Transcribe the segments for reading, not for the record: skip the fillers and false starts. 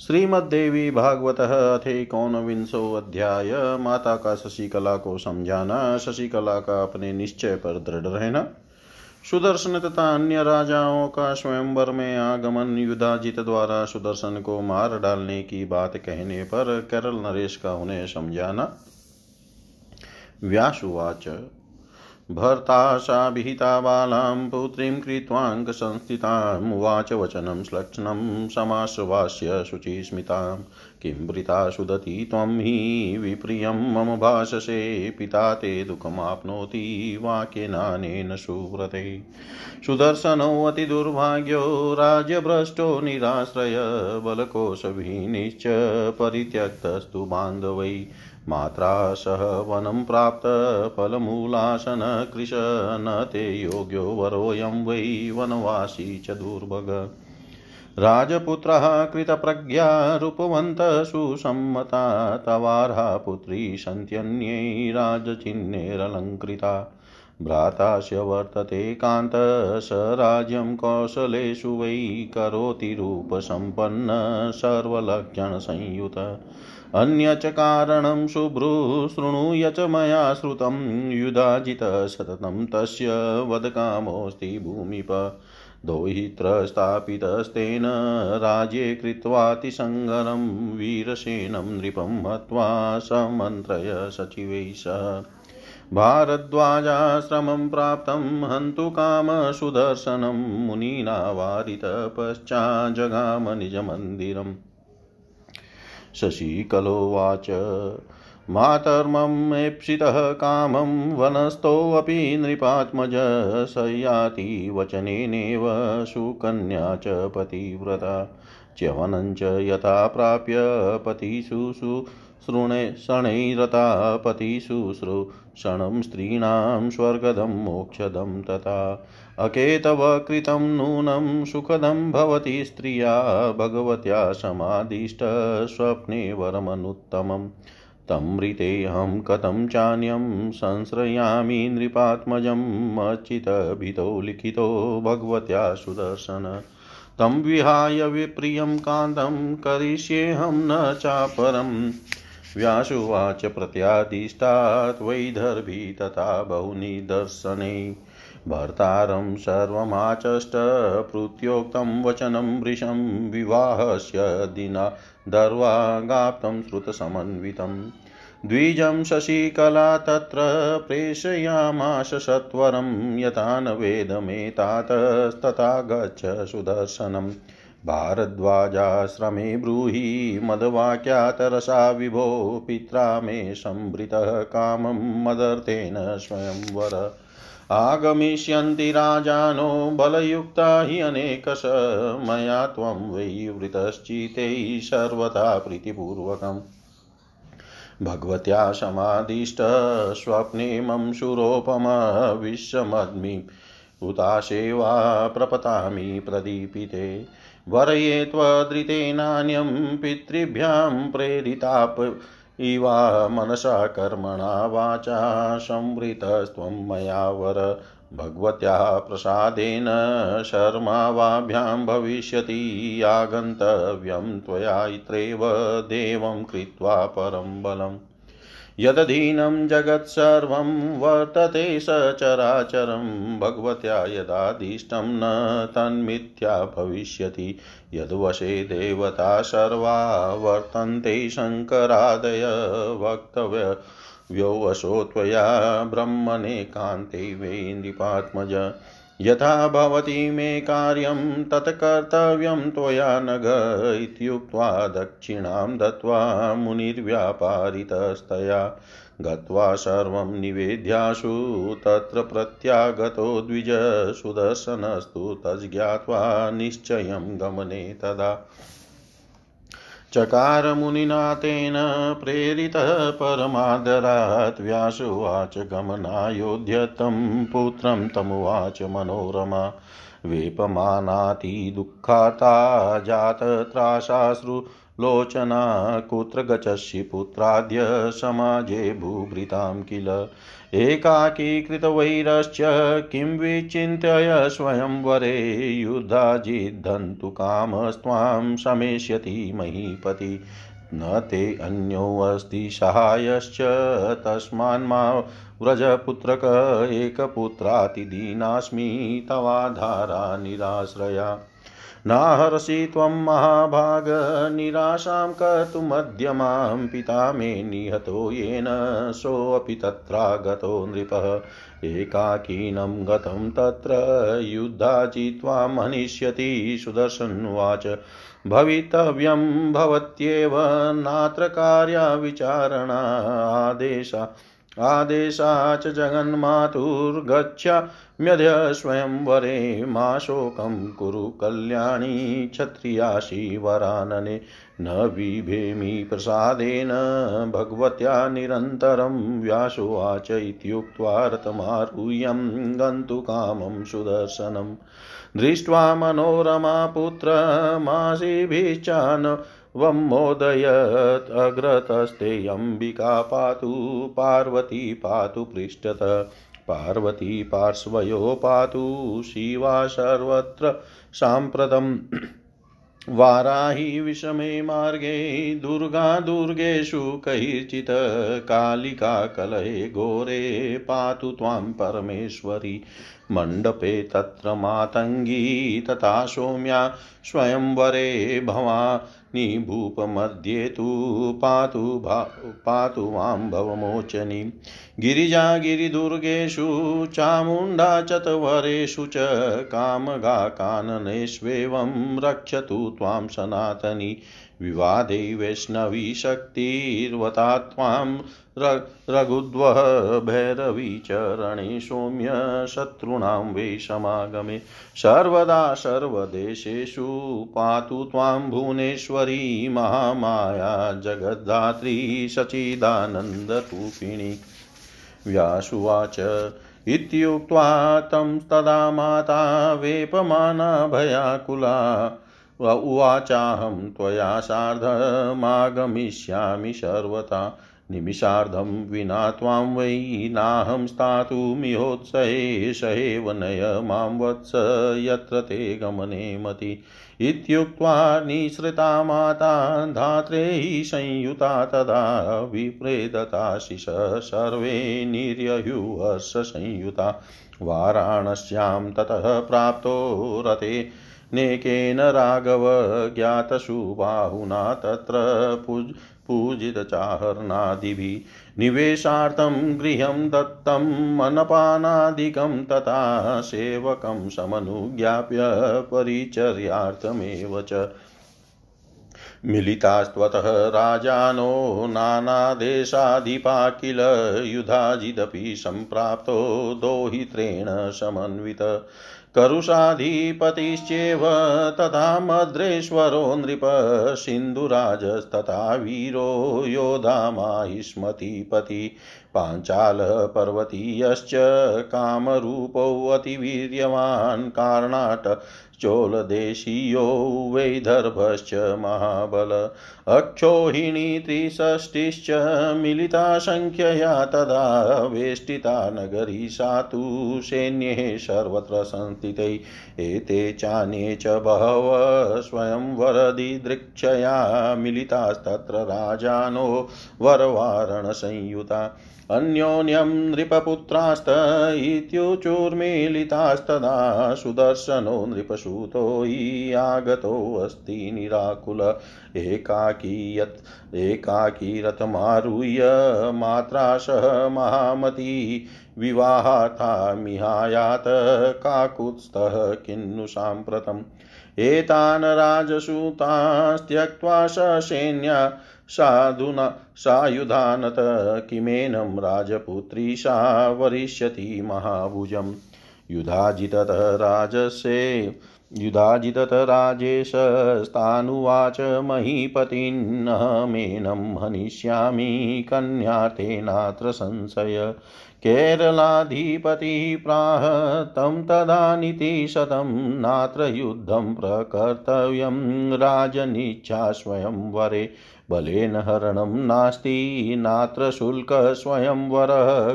श्रीमद् देवी भागवत अथे कौनविंशो अध्याय। माता का शशिकला को समझाना, शशिकला का अपने निश्चय पर दृढ़ रहना, सुदर्शन तथा अन्य राजाओं का स्वयंवर में आगमन, युधाजित द्वारा सुदर्शन को मार डालने की बात कहने पर केरल नरेश का उन्हें समझाना। व्यास उवाच भर्ता सा विहिता बालां पुत्रीं कृत्वांक संस्थितां उवाच वचनं श्लक्षणं समाश्वास्य शुचिस्मितां किं वृथा सुदती त्वं हि विप्रियं मम भाषसे पिता ते दुःखमाप्नोति वाक्येनानेन सुव्रते सुदर्शनो अति दुर्भाग्यो राज्यभ्रष्टो निराश्रय बलकोशविहीनश्च परित्यक्तस्तु बान्धवै मात्रा सह वनं प्राप्त फलमूलासन कृश न ते योग्यो वरोऽयं वै वनवासी च दुर्भग राजपुत्रः कृतप्रज्ञा रूपवन्तः सुसम्मता तवार्हा पुत्री सन्त्यन्यै राजचिह्नैरलङ्कृता भ्रातास्य वर्तते कान्तः स राज्यं कौशलेषु वै करोति रूपसम्पन्नः सर्वलक्षणसंयुतः अन्य च कारणं शुभ्रू शृणुय च मया श्रुतं युधाजित सततं तस्य वदकामोऽस्ति भूमिप दोहित्र स्थापितस्तेन राज्ये कृत्वातिसंगरं वीरसेनं नृपं हत्वा समन्त्रय सचिवैः सह भारद्वाजाश्रमं प्राप्तं हन्तु काम सुदर्शनं मुनिना वारित पश्चात् जगाम निजमन्दिरम् शशिकलोवाच मातर्मम् एप्सितः कामं वनस्थोऽपि नृपात्मज सयाति वचनेनेव सुकन्या च पतिव्रता च्यवनं च यथा प्राप्य पतिशुश्रूषणैरता पतिशुश्रूषणं स्त्रीणां स्वर्गदं मोक्षदं तथा अकेतव कृतं नूनं सुखदं भवति स्त्रिया भगवत्या समादिष्ट स्वप्ने वरमनुत्तमं तमृते अहं कथं चान्यं संश्रयामि नृपात्मजं मच्चितभितो लिखितो भगवत्या सुदर्शन तं विहाय विप्रियं कान्तं करिष्येऽहं न चापरम् व्यासुवाच प्रत्यादिष्टात् वैधर्भी तथा बहुनि दर्शने भर्तारं सर्वमाचष्ट प्रोक्तं वचनं वृषं विवाहस्य दिना दर्वागाप्तं श्रुतसमन्वितं द्विजं शशिकला तत्र प्रेषयामास सत्वरं यथा न वेदमेतातस्तथा गच्छ सुदर्शनं भारद्वाजाश्रमे ब्रूहि मदवाक्यातरसा विभो पित्रा मे संभृतः कामं मदर्थेन स्वयंवर आगमिष्यन्ति राजानो बलयुक्ता हि अनेकश मया त्वं वै वृतश्चिते सर्वथा प्रीतिपूर्वकम् भगवत्या समादिष्ट स्वप्ने मम शूरोपम विश्वमद्मि उतासेवा प्रपतामि प्रदीपिते वरये त्वदृतेनान्यं पितृभ्यां प्रेरिताप इवा मनसा कर्मणा वाचा संवृतस्त्वं मया वर भगवत्याः प्रसादेन शर्मा वाभ्यां भविष्यति आगन्तव्यं त्वया इत्रेव देवं कृत्वा परं बलम् यदधीनं जगत्सर्वं वर्तते सचराचरं भगवत्या यदादिष्टं न तन्मिथ्या भविष्यति यद्वशे देवता सर्वा वर्तन्ते शंकरादय वक्तव्य व्योवशो त्वया ब्रह्मणे कान्ते वै नृपात्मज यथा भवति मे कार्यं तत्कर्तव्यं त्वया नघ इत्युक्त्वा दक्षिणां दत्वा मुनिर्व्यापारितस्तया गत्वा सर्वं निवेद्याशु तत्र प्रत्यागतो द्विज सुदर्शनस्तु तज्ज्ञात्वा निश्चयं गमने तदा चकार मुनिना तेन प्रेरितः परमादरात् व्यासुवाच गमनायोध्यतं पुत्रं तमुवाच मनोरमा वेपमानाति दुःखार्ता जातत्रासाश्रु लोचना कुत्र गच्छसि पुत्राद्य समाजे भूभृतां किल एकाकी कृतवैरश्च किं विचिन्त्य स्वयं वरे युधाजित् धन्तुकामस्त्वां समेष्यति महीपति न ते अन्योऽस्ति सहायश्च तस्मान्मा व्रजपुत्रक एकपुत्रातिदीनास्मि तवाधारा निराश्रया नाहर्षि त्वं महाभाग निराशां कर्तुमद्य मां पिता मे निहतो येन सोऽपि तत्रागतो नृपः एकाकीनं गतं तत्र युधाजित् त्वां हनिष्यति सुदर्शनवाच भवितव्यं भवत्येव नात्र कार्यविचारणा आदेशा च जगन्मातुर्गच्छाम्यद्य स्वयंवरे मा शोकं कुरु कल्याणी क्षत्रियासि वरानने न बिभेमि प्रसादेन भगवत्या निरन्तरं व्यासोवाच इत्युक्त्वा रथमारुह्यं गन्तुकामं सुदर्शनं दृष्ट्वा मनोरमा पुत्र मासीभिश्चान वं मोदयत् अग्रतस्ते अंबिका पातु पार्वती पातु पृष्ठत पार्वती पार्श्वयो पातु शिवा सर्वत्र सांप्रदम् वाराही विषमे मार्गे दुर्गा दुर्गेषु कैर्चित् कालिका कलये घोरे पातु त्वां परमेश्वरी मंडपे तत्र मातंगी तथा सौम्या स्वयंवरे भवानी भूपमध्ये तु पातु वां भवमोचनी गिरिजा गिरिदुर्गेषु चामुण्डा चत्वरेषु च कामगा काननेष्वेवं रक्षतु त्वां सनातनी विवादे वैष्णवी शक्तिर्वता त्वां रघुद्वह भैरवी चरणे सौम्य शत्रुणां वै समागमे सर्वदा सर्वदेशेषु पातु त्वां भुवनेश्वरी महामाया जगद्धात्री सचिदानन्दरूपिणी व्यासुवाच इत्युक्त्वा तं तदा माता वेपमाना भयाकुला उवाचाहं त्वया सार्धमागमिष्यामि सर्वथा निमिषार्धं विना त्वां वै नाहं स्थातुमिहोत्सहे सहैव नय मां वत्स यत्र ते गमने मति इत्युक्त्वा निःसृता माता धात्रे हि संयुता तदा विप्रेदताशिषः सर्वे निर्ययुर्ष संयुता वाराणस्यां ततः प्राप्तो रते नेकेन राघव ज्ञात सुबाहुना तत्र पूजित चाहरणादिभिः निवेशार्थं गृहं दत्तं मनपानादिकं तथा सेवकं समनुज्ञाप्य परिचर्यार्थमेव च मिलितास्ततः राजानो नानादेशाधिपा किल युधाजिदपि सम्प्राप्तो दोहित्रेण समन्वित करुषाधिपतिश्चेव तथा मद्रेश्वरो नृप सिंधुराजस्तथा वीरो योधा माहिष्मतीपति पंचाल पर्वतीयश्च कामरूपो अतिवीर्यवान् कर्नाटक चोल देशीयो वैधर्भश्च महाबल अक्षोहिणी त्रिषष्टिश्च मिलिता संख्यया तदा वेष्टिता नगरी सा तु सैन्ये सर्वत्र संस्थिते एते चान्ये च बहवः स्वयंवरदि दृक्षया मिलितास्तत्र राजानो वरवारण संयुता अन्योन्यं नृपपुत्रास्त इत्युचूर्मिलितास्तदा सुदर्शनो नृपसूतो हि आगतो अस्ति निराकुल एकाकी रथमारुह्य मात्रा सह महामती विवाहार्था मिहायात काकुत्स्थः किन्नु साम्प्रतम् एतान् राजसूतास्त्यक्त्वा ससैन्या साधुना सायुधानत किमेनं राजपुत्री सा वरिष्यति महाभुजम् युधाजिततः राजसे युधाजित राजेशस्तानुवाच महीपतिन्नहमेनं हनिष्यामि कन्यार्थे नात्र संशय। केरलाधिपति प्राह तं तदानीति शतं नात्र युद्धं प्रकर्तव्यं राजनिच्छा स्वयं वरे बलेन हरणं नास्ति नात्र शुल्क स्वयं वर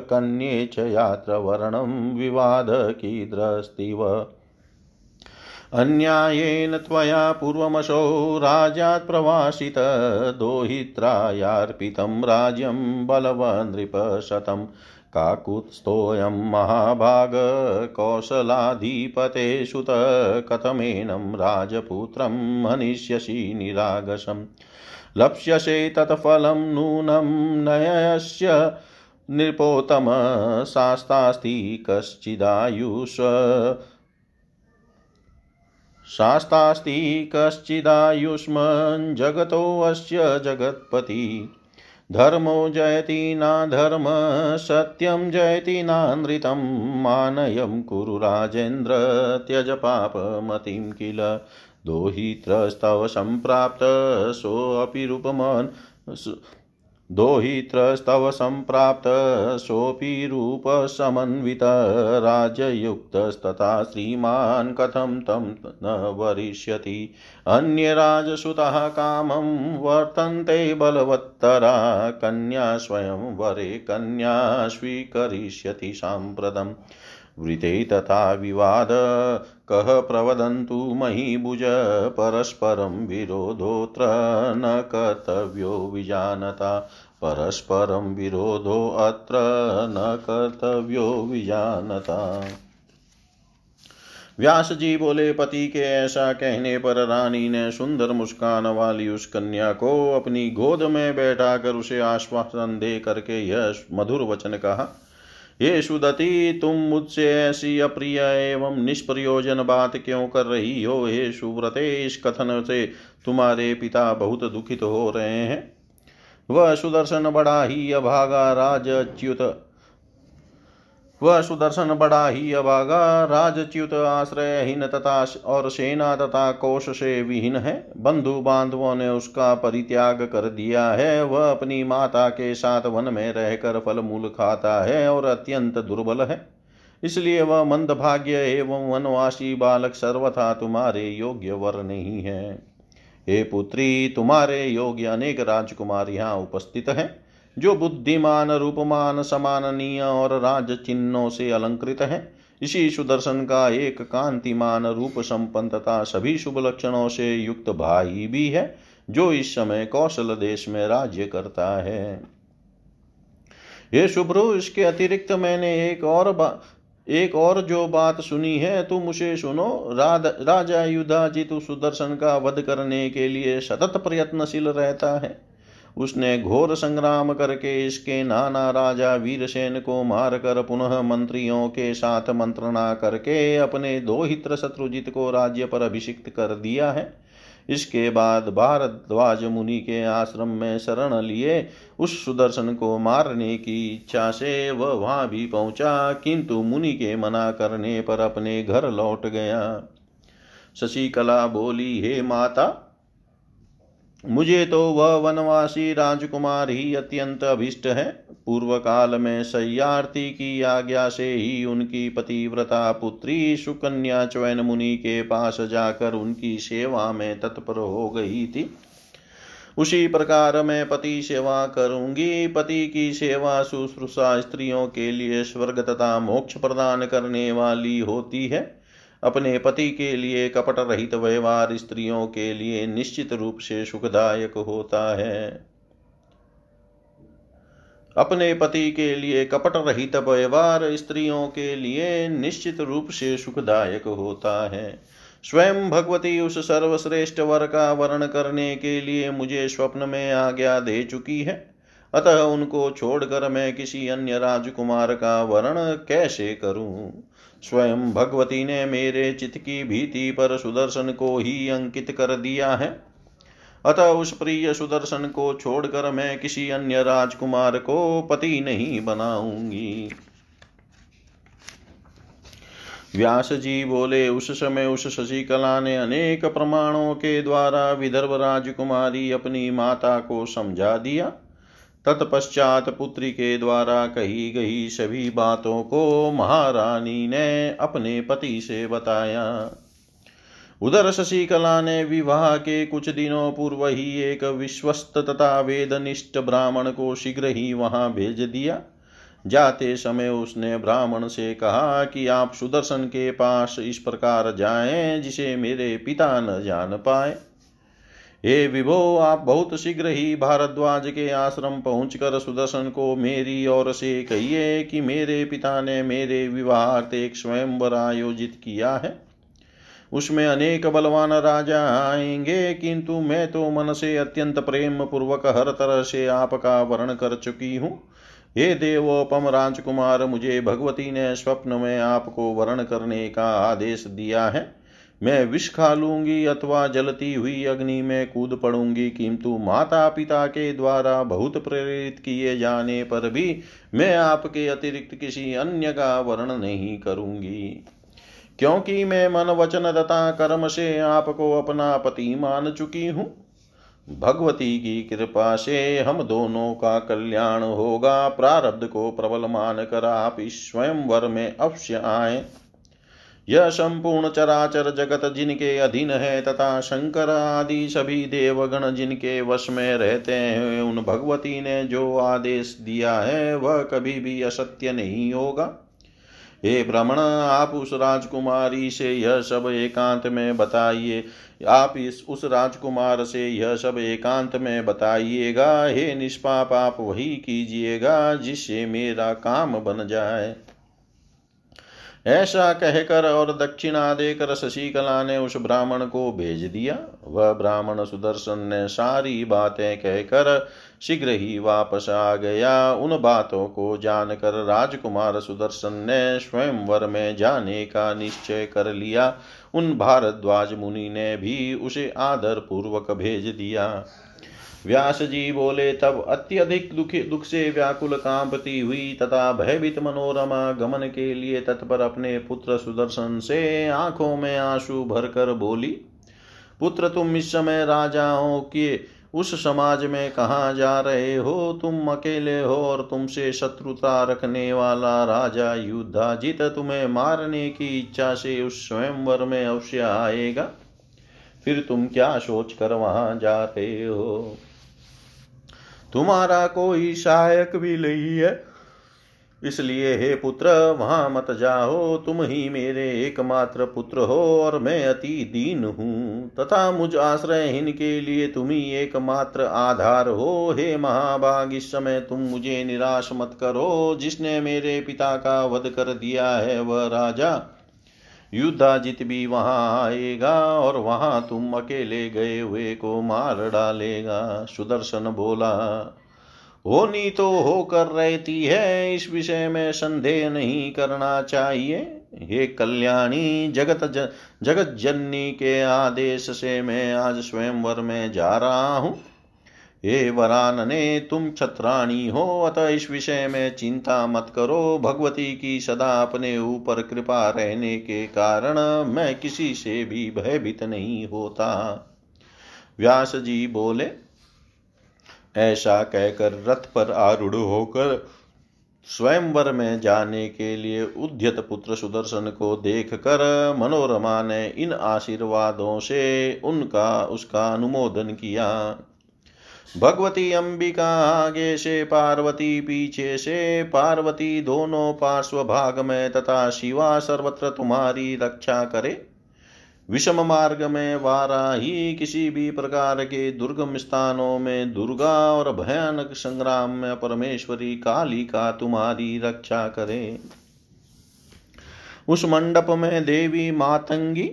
कन्ये च यात्र वर्णं विवाद कीदृस्तिव। अन्यायेन त्वया पूर्वमशो राजात् प्रवासित दोहित्रायार्पितं राज्यं बलवान् नृपशतं। काकुत्स्थोऽयं महाभाग कौशलाधिपते सुत कथमेनं राजपुत्रं हनिष्यसि निरागसं। लप्स्यसे तत्फलं नूनं नयस्य नृपोत्तम शास्तास्ति कश्चिदायुष शास्तास्ति कश्चिदायुष्मन् जगतोऽस्य जगत्पति। धर्मो जयति नाधर्म सत्यं जयति नानृतं मानयं कुरु राजेन्द्र त्यज पापमतिं किल। दोहित्रस्तव सम्प्राप्त सोऽपि रूपवान् दोहित्रस्तव संप्राप्त सोऽपि रूपसमन्वित राजयुक्तस्तथा श्रीमान् कथं तं न वरिष्यति। अन्ये राजसुतः कामं वर्तन्ते बलवत्तरा कन्या स्वयं वरे कन्या स्वीकरिष्यति साम्प्रतम्। वृते तथा विवाद कह प्रवदन्तु महीभुज परस्परं विरोधोऽत्र न कर्तव्यो विजानता परस्परं विरोधोऽत्र न कर्तव्यो विजानता। व्यास जी बोले, पति के ऐसा कहने पर रानी ने सुंदर मुस्कान वाली उस कन्या को अपनी गोद में बैठाकर उसे आश्वासन दे करके यह मधुर वचन कहा, हे सुदति, तुम मुझसे ऐसी अप्रिय एवं निष्प्रयोजन बात क्यों कर रही हो। हे सुव्रते, इस कथन से तुम्हारे पिता बहुत दुखित हो रहे हैं। वह सुदर्शन बड़ा ही अभागा राजच्युत आश्रयहीन तथा और सेना तथा कोष से विहीन है। बंधु बांधवों ने उसका परित्याग कर दिया है। वह अपनी माता के साथ वन में रहकर फल मूल खाता है और अत्यंत दुर्बल है। इसलिए वह मंदभाग्य एवं वनवासी बालक सर्वथा तुम्हारे योग्य वर नहीं है। हे पुत्री, तुम्हारे योग्य अनेक राजकुमार यहाँ उपस्थित हैं जो बुद्धिमान, रूपमान, समाननीय और राज चिन्हों से अलंकृत है। इसी सुदर्शन का एक कांतिमान, रूप संपन्न तथा सभी शुभ लक्षणों से युक्त भाई भी है जो इस समय कौशल देश में राज्य करता है। हे शुभ्रु, इसके अतिरिक्त मैंने एक और जो बात सुनी है तुम उसे सुनो। राजा युधाजित सुदर्शन का वध करने के लिए सतत प्रयत्नशील रहता है। उसने घोर संग्राम करके इसके नाना राजा वीरसेन को मारकर पुनः मंत्रियों के साथ मंत्रणा करके अपने दोहित्र शत्रुजित को राज्य पर अभिषिक्त कर दिया है। इसके बाद भारद्वाज मुनि के आश्रम में शरण लिए उस सुदर्शन को मारने की इच्छा से वह वहाँ भी पहुँचा, किंतु मुनि के मना करने पर अपने घर लौट गया। शशिकला बोली, हे माता, मुझे तो वह वनवासी राजकुमार ही अत्यंत अभिष्ट है। पूर्व काल में सयार्थी की आज्ञा से ही उनकी पतिव्रता पुत्री सुकन्या च्यवन मुनि के पास जाकर उनकी सेवा में तत्पर हो गई थी। उसी प्रकार मैं पति सेवा करूंगी। पति की सेवा शुश्रूषा स्त्रियों के लिए स्वर्ग तथा मोक्ष प्रदान करने वाली होती है। अपने पति के लिए कपट रहित व्यवहार स्त्रियों के लिए निश्चित रूप से सुखदायक होता है। स्वयं भगवती उस सर्वश्रेष्ठ वर का वर्ण करने के लिए मुझे स्वप्न में आज्ञा दे चुकी है। अतः उनको छोड़कर मैं किसी अन्य राजकुमार का वर्ण कैसे करूं। स्वयं भगवती ने मेरे चित्त की भीति पर सुदर्शन को ही अंकित कर दिया है। अतः उस प्रिय सुदर्शन को छोड़कर मैं किसी अन्य राजकुमार को पति नहीं बनाऊंगी। व्यास जी बोले, उस समय उस शशिकला ने अनेक प्रमाणों के द्वारा विदर्भ राजकुमारी अपनी माता को समझा दिया। तत्पश्चात पुत्री के द्वारा कही गई सभी बातों को महारानी ने अपने पति से बताया। उधर शशिकला ने विवाह के कुछ दिनों पूर्व ही एक विश्वस्त तथा वेदनिष्ठ ब्राह्मण को शीघ्र ही वहां भेज दिया। जाते समय उसने ब्राह्मण से कहा कि आप सुदर्शन के पास इस प्रकार जाएं जिसे मेरे पिता न जान पाए। हे विभो, आप बहुत शीघ्र ही भारद्वाज के आश्रम पहुंचकर सुदर्शन को मेरी ओर से कहिए कि मेरे पिता ने मेरे विवाहार्थ एक स्वयंवर आयोजित किया है। उसमें अनेक बलवान राजा आएंगे, किंतु मैं तो मन से अत्यंत प्रेम पूर्वक हर तरह से आपका वर्ण कर चुकी हूँ। हे देवोपम राजकुमार, मुझे भगवती ने स्वप्न में आपको वर्ण करने का आदेश दिया है। मैं विष खा लूंगी अथवा जलती हुई अग्नि में कूद पड़ूंगी, किंतु माता पिता के द्वारा बहुत प्रेरित किए जाने पर भी मैं आपके अतिरिक्त किसी अन्य का वर्ण नहीं करूंगी, क्योंकि मैं मन वचन तथा कर्म से आपको अपना पति मान चुकी हूँ। भगवती की कृपा से हम दोनों का कल्याण होगा। प्रारब्ध को प्रबल मानकर आप इस स्वयंवर में अवश्य आए। यह संपूर्ण चराचर जगत जिनके अधीन है तथा शंकर आदि सभी देवगण जिनके वश में रहते हैं, उन भगवती ने जो आदेश दिया है वह कभी भी असत्य नहीं होगा। हे ब्राह्मण, आप उस राजकुमारी से यह सब एकांत में बताइए हे निष्पाप, आप वही कीजिएगा जिससे मेरा काम बन जाए। ऐसा कहकर और दक्षिणा देकर शशिकला ने उस ब्राह्मण को भेज दिया। वह ब्राह्मण सुदर्शन ने सारी बातें कहकर शीघ्र ही वापस आ गया। उन बातों को जानकर राजकुमार सुदर्शन ने स्वयंवर में जाने का निश्चय कर लिया। उन भारद्वाज मुनि ने भी उसे आदर पूर्वक भेज दिया। व्यास जी बोले, तब अत्यधिक दुख से व्याकुल कांपती हुई तथा भयभीत मनोरमा गमन के लिए तत्पर अपने पुत्र सुदर्शन से आंखों में आंसू भरकर बोली, पुत्र, तुम इस समय राजाओं के उस समाज में कहाँ जा रहे हो? तुम अकेले हो और तुमसे शत्रुता रखने वाला राजा युधाजित तुम्हें मारने की इच्छा से उस स्वयंवर में अवश्य आएगा। फिर तुम क्या सोच कर वहां जा रहे हो? तुम्हारा कोई सहायक भी नहीं है, इसलिए हे पुत्र वहां मत जाओ। तुम ही मेरे एकमात्र पुत्र हो और मैं अति दीन हूँ तथा मुझ आश्रयहीन के लिए तुम ही एकमात्र आधार हो। हे महाभाग, इस समय तुम मुझे निराश मत करो। जिसने मेरे पिता का वध कर दिया है वह राजा युधाजित भी वहाँ आएगा और वहाँ तुम अकेले गए हुए को मार डालेगा। सुदर्शन बोला, होनी तो होकर रहती है, इस विषय में संदेह नहीं करना चाहिए। हे कल्याणी, जगत जननी के आदेश से मैं आज स्वयंवर में जा रहा हूँ। हे वरानने, तुम छत्राणी हो, अतः इस विषय में चिंता मत करो। भगवती की सदा अपने ऊपर कृपा रहने के कारण मैं किसी से भी भयभीत नहीं होता। व्यास जी बोले, ऐसा कहकर रथ पर आरूढ़ होकर स्वयंवर में जाने के लिए उद्यत पुत्र सुदर्शन को देखकर मनोरमा ने इन आशीर्वादों से उसका अनुमोदन किया। भगवती अंबिका आगे से, पार्वती पीछे से। पार्वती दोनों पार्श्व भाग में तथा शिवा सर्वत्र तुम्हारी रक्षा करे। विषम मार्ग में वाराही, किसी भी प्रकार के दुर्गम स्थानों में दुर्गा और भयानक संग्राम में परमेश्वरी काली का तुम्हारी रक्षा करे। उस मंडप में देवी मातंगी,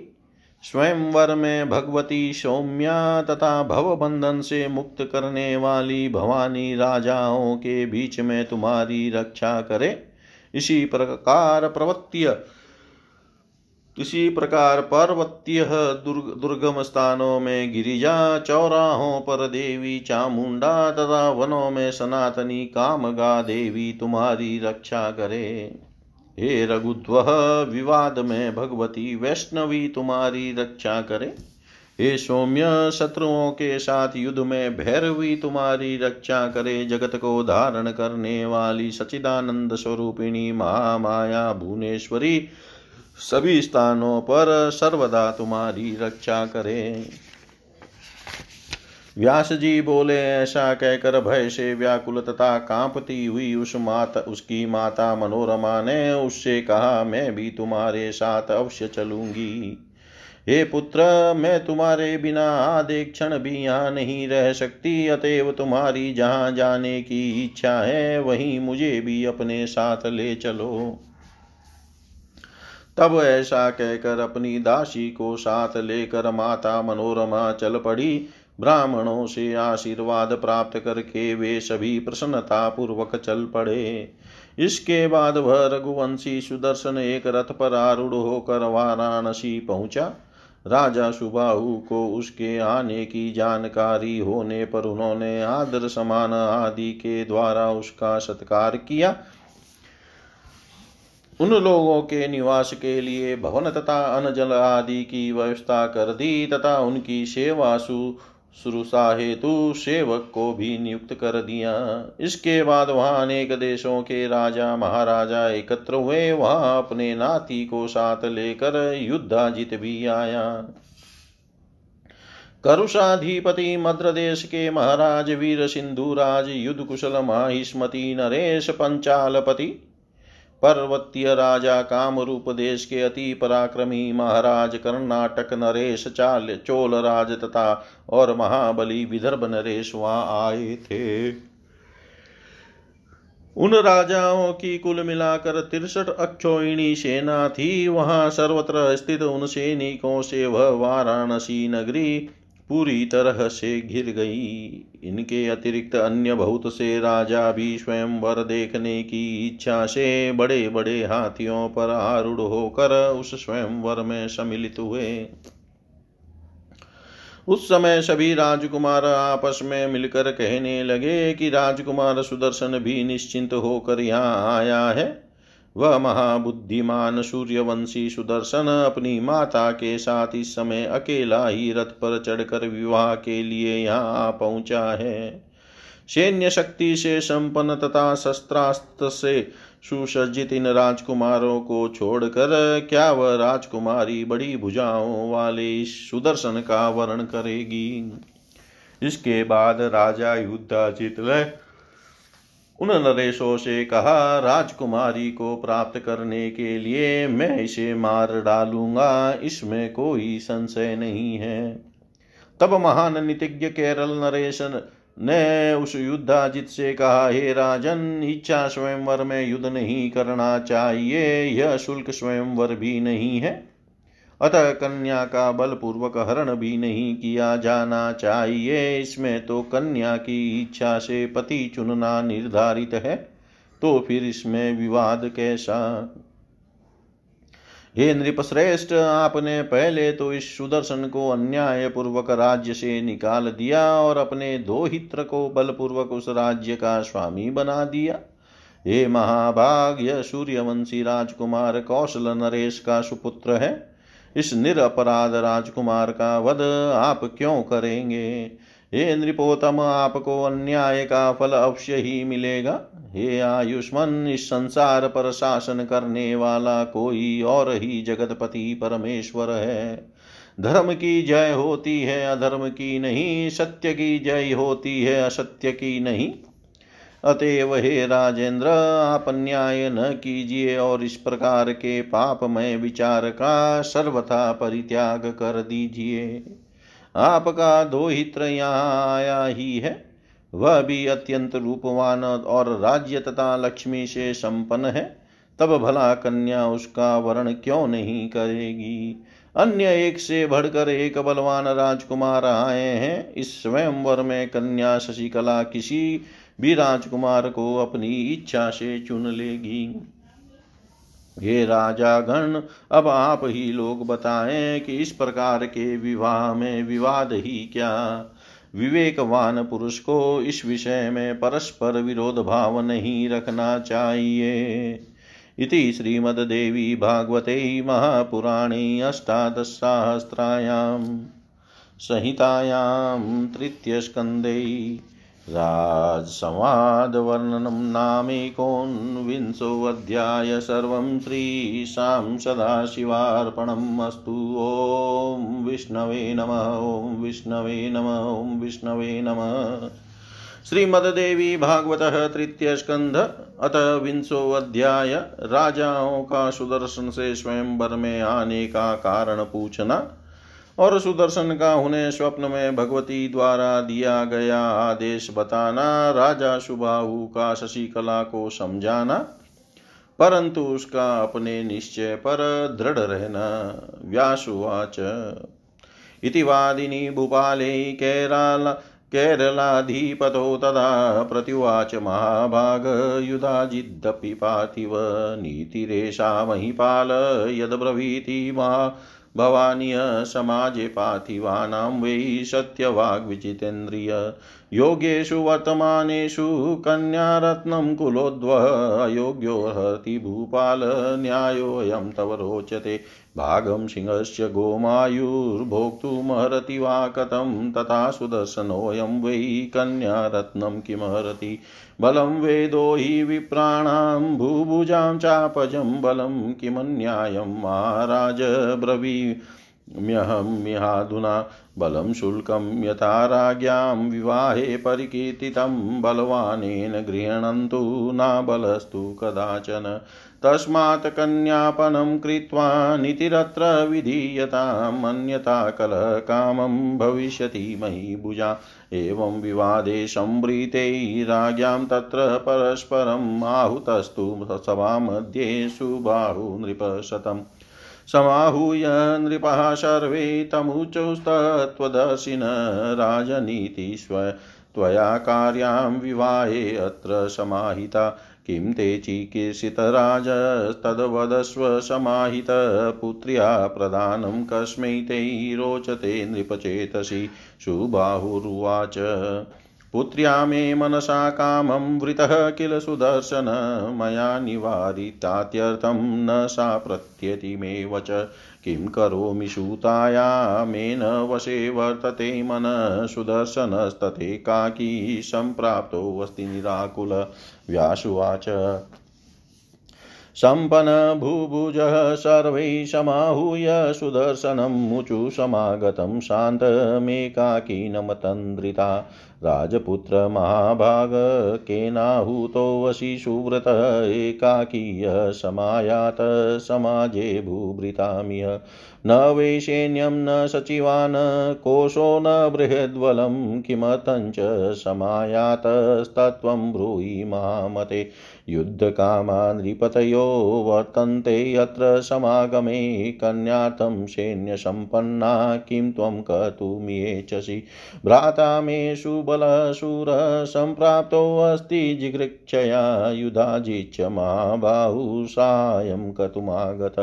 स्वयंवर में भगवती सौम्या तथा भवबंधन से मुक्त करने वाली भवानी राजाओं के बीच में तुम्हारी रक्षा करे। इसी प्रकार पर्वतीय दुर्गम स्थानों में गिरिजा, चौराहों पर देवी चामुंडा तथा वनों में सनातनी कामगा देवी तुम्हारी रक्षा करे। हे रघुद्वह, विवाद में भगवती वैष्णवी तुम्हारी रक्षा करे। हे सौम्य, शत्रुओं के साथ युद्ध में भैरवी तुम्हारी रक्षा करे। जगत को धारण करने वाली सच्चिदानंद स्वरूपिणी महामाया भुवनेश्वरी सभी स्थानों पर सर्वदा तुम्हारी रक्षा करे। व्यास जी बोले, ऐसा कहकर भय से व्याकुल तथा कांपती हुई उसकी माता मनोरमा ने उससे कहा, मैं भी तुम्हारे साथ अवश्य चलूंगी। हे पुत्र, मैं तुम्हारे बिना आधे क्षण भी यहाँ नहीं रह सकती, अतएव तुम्हारी जहाँ जाने की इच्छा है वहीं मुझे भी अपने साथ ले चलो। तब ऐसा कहकर अपनी दासी को साथ लेकर माता मनोरमा चल पड़ी। ब्राह्मणों से आशीर्वाद प्राप्त करके वे सभी प्रसन्नता पूर्वक चल पड़े। इसके बाद वह रघुवंशी सुदर्शन एक रथ पर आरूढ़ होकर वाराणसी पहुंचा। राजा सुबाहु को उसके आने की जानकारी होने पर उन्होंने आदर समान आदि के द्वारा उसका सत्कार किया। उन लोगों के निवास के लिए भवन तथा अनजल आदि की व्यवस्था कर दी तथा उनकी सेवा शुश्रूषा हेतु सेवक को भी नियुक्त कर दिया। इसके बाद वहाँ अनेक देशों के राजा महाराजा एकत्र हुए। वहाँ अपने नाती को साथ लेकर युधाजित भी आया। करुषाधिपति मद्रेश्वर के महाराज वीर सिंधुराज युद्ध कुशल माहिष्मति नरेश पंचालपति पर्वतीय राजा कामरूप देश के अति पराक्रमी महाराज कर्नाटक नरेश चोल राज तथा और महाबली विदर्भ नरेश वहाँ आए थे। उन राजाओं की कुल मिलाकर 63 अक्षोहिणी सेना थी। वहाँ सर्वत्र स्थित उन सैनिकों से वह वाराणसी नगरी पूरी तरह से घिर गई। इनके अतिरिक्त अन्य बहुत से राजा भी स्वयंवर देखने की इच्छा से बड़े बड़े हाथियों पर आरूढ़ होकर उस स्वयंवर में सम्मिलित हुए। उस समय सभी राजकुमार आपस में मिलकर कहने लगे कि राजकुमार सुदर्शन भी निश्चिंत होकर यहाँ आया है। वह महाबुद्धिमान सूर्यवंशी सुदर्शन अपनी माता के साथ इस समय अकेला ही रथ पर चढ़कर विवाह के लिए यहाँ पहुँचा है। सैन्य शक्ति से संपन्न तथा शस्त्रास्त्र से सुसज्जित इन राजकुमारों को छोड़कर क्या वह राजकुमारी बड़ी भुजाओं वाले सुदर्शन का वर्ण करेगी। इसके बाद राजा युधाजित ने उन नरेशों से कहा, राजकुमारी को प्राप्त करने के लिए मैं इसे मार डालूंगा, इसमें कोई संशय नहीं है। तब महान नीतिज्ञ केरल नरेश ने उस युधाजित से कहा, हे राजन, इच्छा स्वयंवर में युद्ध नहीं करना चाहिए, यह शुल्क स्वयंवर भी नहीं है, अतः कन्या का बलपूर्वक हरण भी नहीं किया जाना चाहिए। इसमें तो कन्या की इच्छा से पति चुनना निर्धारित है, तो फिर इसमें विवाद कैसा। हे नृपश्रेष्ठ, आपने पहले तो इस सुदर्शन को अन्यायपूर्वक राज्य से निकाल दिया और अपने दोहित्र को बलपूर्वक उस राज्य का स्वामी बना दिया। हे महाभाग, यह सूर्यवंशी राजकुमार कौशल नरेश का सुपुत्र है। इस निरपराध राजकुमार का वध आप क्यों करेंगे। हे नृपोत्तम, आपको अन्याय का फल अवश्य ही मिलेगा। हे आयुष्मान, इस संसार पर शासन करने वाला कोई और ही जगतपति परमेश्वर है। धर्म की जय होती है अधर्म की नहीं, सत्य की जय होती है असत्य की नहीं। अतएव हे राजेंद्र, आप अन्याय न कीजिए और इस प्रकार के पापमय विचार का सर्वथा परित्याग कर दीजिए। आपका दोहित्र यहाँ आया ही है, वह भी अत्यंत रूपवान और राज्य तथा लक्ष्मी से संपन्न है, तब भला कन्या उसका वर्ण क्यों नहीं करेगी। अन्य एक से बढ़कर एक बलवान राजकुमार आए हैं, इस स्वयंवर में कन्या शशिकला किसी भी राजकुमार को अपनी इच्छा से चुन लेगी। हे राजागण, अब आप ही लोग बताएं कि इस प्रकार के विवाह में विवाद ही क्या। विवेकवान पुरुष को इस विषय में परस्पर विरोध भाव नहीं रखना चाहिए। इति श्रीमद्देवी भागवते महापुराणे अष्टादशसहस्रायां संहितायां तृतीयस्कन्धे राजसंवादवर्णनं नामेकोनविंशोऽध्यायः सर्वं श्रीशां सदाशिवार्पणम् अस्तु। ॐ विष्णवे नमः। ॐ विष्णवे नमः। ॐ विष्णवे नमः। श्रीमद्देवी भागवतः तृतीय स्कंध अथ विंशो अध्याय राजाओं का सुदर्शन से स्वयंवर में आने का कारण पूछना और सुदर्शन का उन्हें स्वप्न में भगवती द्वारा दिया गया आदेश बताना, राजा सुबाहु का शशिकला को समझाना, परंतु उसका अपने निश्चय पर दृढ़ रहना। व्यासुवाच इति वादिनी भूपाले केरलाधिपतो तदा प्रत्युवाच महाभाग युधाजिदपि पातिव नीतिरेषा महिपाल यद्ब्रवीति भवानीय समाजे पातिवानां वै सत्यवाग्विचितेन्द्रिय योगेषु वर्तमानेषु कन्यारत्नं कुलोद्वह अयोग्यो हरति भूपाल न्यायोऽयं तव रोचते भागं सिंहस्य गोमायुर्भोक्तुमर्हति वा कथं तथा सुदर्शनोऽयं वै कन्यारत्नं किमर्हति बलं वेदो हि विप्राणां भूभुजां चापजं बलं किमन्यायं महाराज ब्रवीम्यहं मिहाधुना बलं शुल्कं यथा राज्ञां विवाहे परिकीर्तितं बलवानेन गृह्णन्तु नाबलस्तु कदाचन तस्मात् कन्यापनं कृत्वा नीतिरत्र विधीयताम् अन्यथा कलहकामं भविष्यति महीभुजा एवं विवादे संवृते राज्ञां तत्र परस्परम् आहुतस्तु सभामध्ये सुबाहु नृपशतम् समाहूय नृपः सर्वे तमुचौस्तत्वदर्शिन राजनीतिस्वया त्वया कार्यां विवाहे अत्र समाहिता किं ते चिकीर्षितराजस्तद्वदस्व समाहित पुत्र्या प्रदानं कस्मै ते रोचते नृपचेतसि सुबाहुरुवाच पुत्र्या मे मनसा कामं वृतः किल सुदर्शन मया निवारितात्यर्थं न सा प्रत्यति मे वच किं करोमि सूताया मेन वशे वर्तते मन सुदर्शनस्तते काकी संप्राप्तो अस्ति निराकुल। व्यासुवाच सम्पन्न भूभुजः सर्वैः समाहूय सुदर्शनं मुचु समागतं शान्तमेकाकी नमतन्द्रिता राजपुत्र महाभाग केनाहूतो वशी सुव्रत एकाकीय समायात समाजे भूभृतामिह न वैशेन्यं न सचिवान् कोशो न बृहद्वलं किमतञ्च समायातस्तत्त्वं ब्रूहि महामते युद्धकामा नृपतयो वर्तन्ते यत्र समागमे कन्यार्थं सैन्यसम्पन्ना किं त्वं कर्तुमिच्छसि भ्राता मे बलशूर संप्राप्तो अस्ति जिगृक्षया युधाजिच्च महाबाहु सायं कतुमागत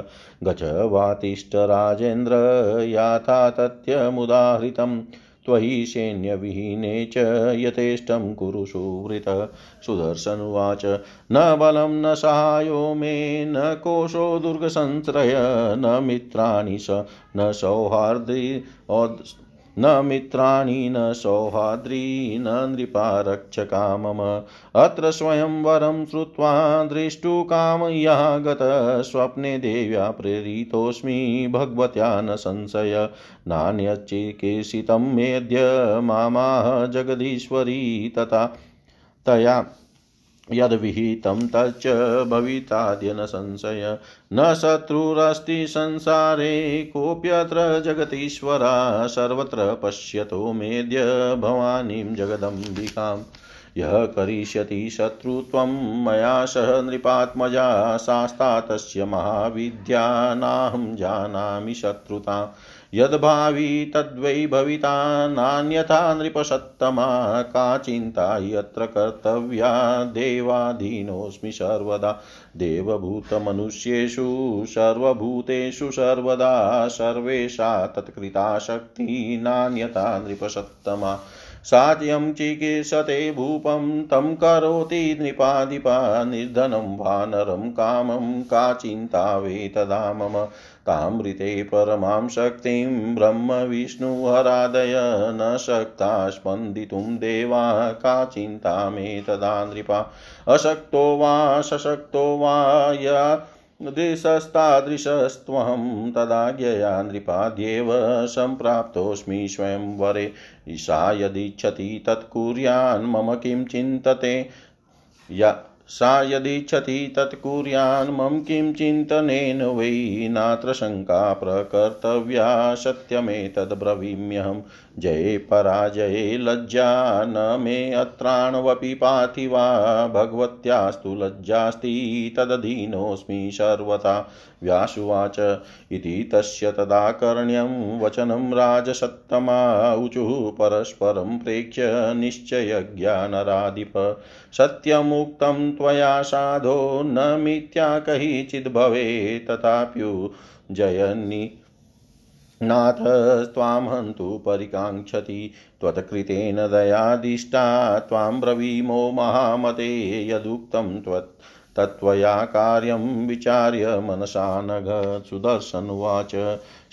गच वातिष्ठ राजेन्द्र याथा तथ्यमुदाहृतं त्वयि सैन्यविहीने च यथेष्टं कुरु सुवृत। सुदर्शनुवाच न बलं न सहायो मे न कोशो दुर्गसंश्रय न मित्राणि स न सौहार्दी न मित्राणि न सौहाद्री न नृपारक्षका मम अत्र स्वयंवरं श्रुत्वा दृष्टुकामयः गतः स्वप्ने देव्या प्रेरितोऽस्मि भगवत्या न संशय नान्यच्चिकेषितं मेद्य मामाह जगदीश्वरी तथा तया यद्विहितं तच्च भविताद्य न संशय न शत्रुरस्ति संसारे कोऽप्यत्र जगतीश्वरा सर्वत्र पश्यतो मेद्य भवानीं जगदम्बिकाम् यः करिष्यति शत्रुत्वं मया सह नृपात्मजा सास्ता तस्य महाविद्या नाहं जानामि शत्रुता यद्भावी तद्वै भविता नान्यथा नृपसत्तमा का चिन्ता यत्र कर्तव्या देवाधीनोऽस्मि सर्वदा देवभूतमनुष्येषु सर्वभूतेषु सर्वदा सर्वेषा तत्कृता शक्ति नान्यथा नृपसत्तमा सात्यं चिकीर्षते भूपं तं करोति नृपाधिपा निर्धनं वानरं कामं का चिन्ता वेतदा मम तामृते परमां शक्तिं ब्रह्म विष्णुहरादय न शक्ता स्पन्दितुं देवा का चिन्ता मे तदा नृपा अशक्तो वा सशक्तो वा या दृशस्तादृशस्त्वं तदाज्ञया नृपाद्येव सम्प्राप्तोऽस्मि स्वयं वरे ईशा यदिच्छति तत्कुर्यान् मम किं चिन्तते या सा यदिच्छति तत्कुर्यान् मम किं चिन्तनेन वै नात्र शङ्का प्रकर्तव्या सत्यमेतद्ब्रवीम्यहं जये पराजये लज्जा न मे अत्राण्वपि पाथि वा भगवत्यास्तु लज्जास्ति तदधीनोऽस्मि सर्वथा व्यासुवाच इति तस्य तदाकर्ण्यं वचनं राजसत्तमा ऊचुः परस्परं प्रेक्ष्य निश्चयज्ञानराधिप सत्यमुक्तं त्वया साधो न मिथ्या कहिचिद् भवेत् तथाप्युज्जयिनि नाथ त्वां हन्तु परिकाङ्क्षति त्वत्कृतेन दयादिष्टा त्वां ब्रवीमो महामते यदुक्तं तत्त्वया कार्यं विचार्य मनसा नघ सुदर्शन उवाच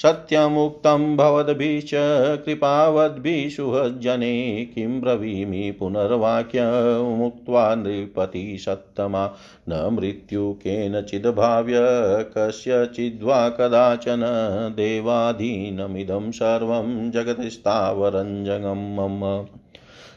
सत्यमुक्तं भवद्भिश्च कृपावद्भिः सुहज्जने किं ब्रवीमि पुनर्वाक्यमुक्त्वा नृपतिसत्तमा न मृत्यु केनचिद्भाव्य कस्यचिद्वा कदाचन देवाधीनमिदं सर्वं जगत्स्थावरञ्जगं मम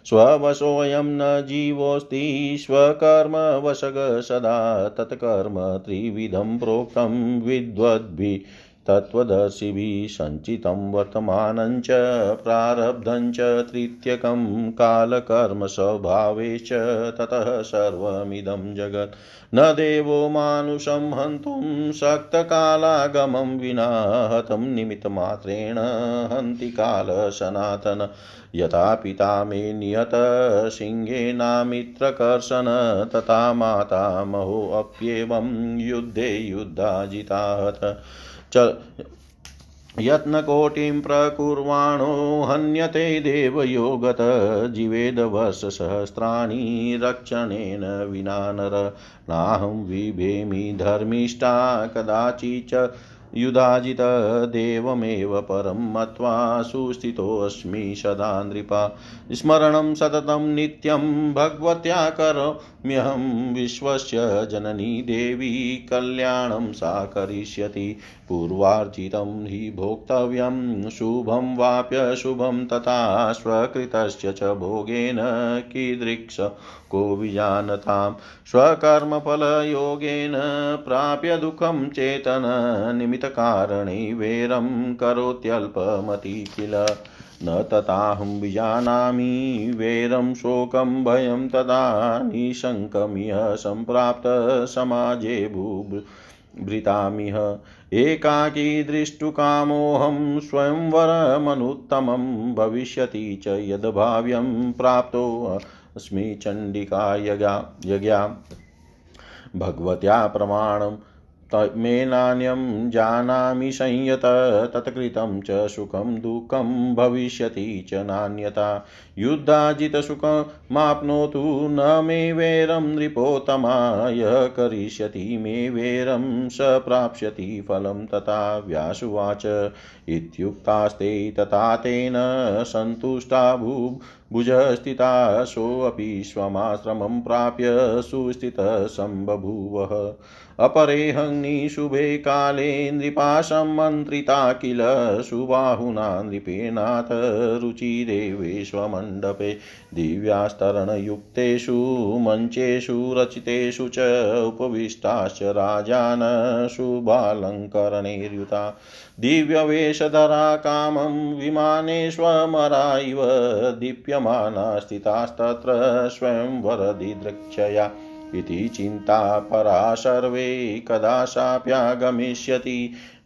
स्ववशोऽयं न जीवोऽस्ति स्वकर्मवशः सदा तत्कर्म त्रिविधं प्रोक्तं विद्वद्भिः तत्त्वदर्शिभिः सञ्चितं वर्तमानं च प्रारब्धं च तृतीयकं कालकर्मस्वभावे च ततः सर्वमिदं जगत् न देवो मानुषं हन्तुं शक्तकालागमं विना हतं निमित्तमात्रेण हन्ति कालः सनातन यथा पिता मे नियत सिंहेनामित्रकर्षण तथा मातामहोऽप्येवं युद्धे युधाजिताहत यत्नकोटिं प्रकुर्वाणो हन्यते देवयोगत जीवेद वर्षसहस्राणि रक्षणेन विना नर नाहं विभेमि धर्मिष्ठा कदाचित् युधाजित देवमेव परं मत्वा सुस्थितोऽस्मि सदा नृपा स्मरणं सततं नित्यं भगवत्या करोम्यहं विश्वस्य जननी देवी कल्याणं सा करिष्यति पूर्वार्जितं हि भोक्तव्यं शुभं वाप्य शुभं तथा स्वकृतस्य च भोगेन कीदृक्ष को विजानतां स्वकर्मफलयोगेन प्राप्य दुःखं चेतन निमित्तकारणे वैरं करोत्यल्पमति किल न तताहं विजानामि वैरं शोकं भयं तदा निशङ्कमिह सम्प्राप्त समाजे भूभृतामिह एकाकी दृष्टुकामोऽहं स्वयंवरमनुत्तमं भविष्यति च यद्भाव्यं प्राप्तो अस्मि चण्डिका यज्ञा भगवत्या प्रमाणं मे नान्यं जानामि संयत तत्कृतं च सुखं दुःखं भविष्यति च नान्यता युधाजित सुखमाप्नोतु न मे वैरं नृपोत्तमाय करिष्यति मे वैरं स प्राप्स्यति फलं तथा व्यासुवाच इत्युक्तास्ते तथा तेन सन्तुष्टा भुजस्थिता सोऽपि स्वमाश्रमं प्राप्य सुस्थितः सम्बभूवः अपरेहंनि शुभे काले नृपा सम्मन्त्रिता किल सुबाहुना नृपेनाथ रुचिरेवेश्वमण्डपे दिव्यास्तरणयुक्तेषु मञ्चेषु रचितेषु च उपविष्टाश्च राजान शुभालङ्करणैर्युता दिव्यवेशधरा कामं विमानेष्वमरायिव दीप्यमाना स्थितास्तत्र स्वयंवरदिदृक्षया इति चिंता परा सर्वे कदा साप्यागमिष्यति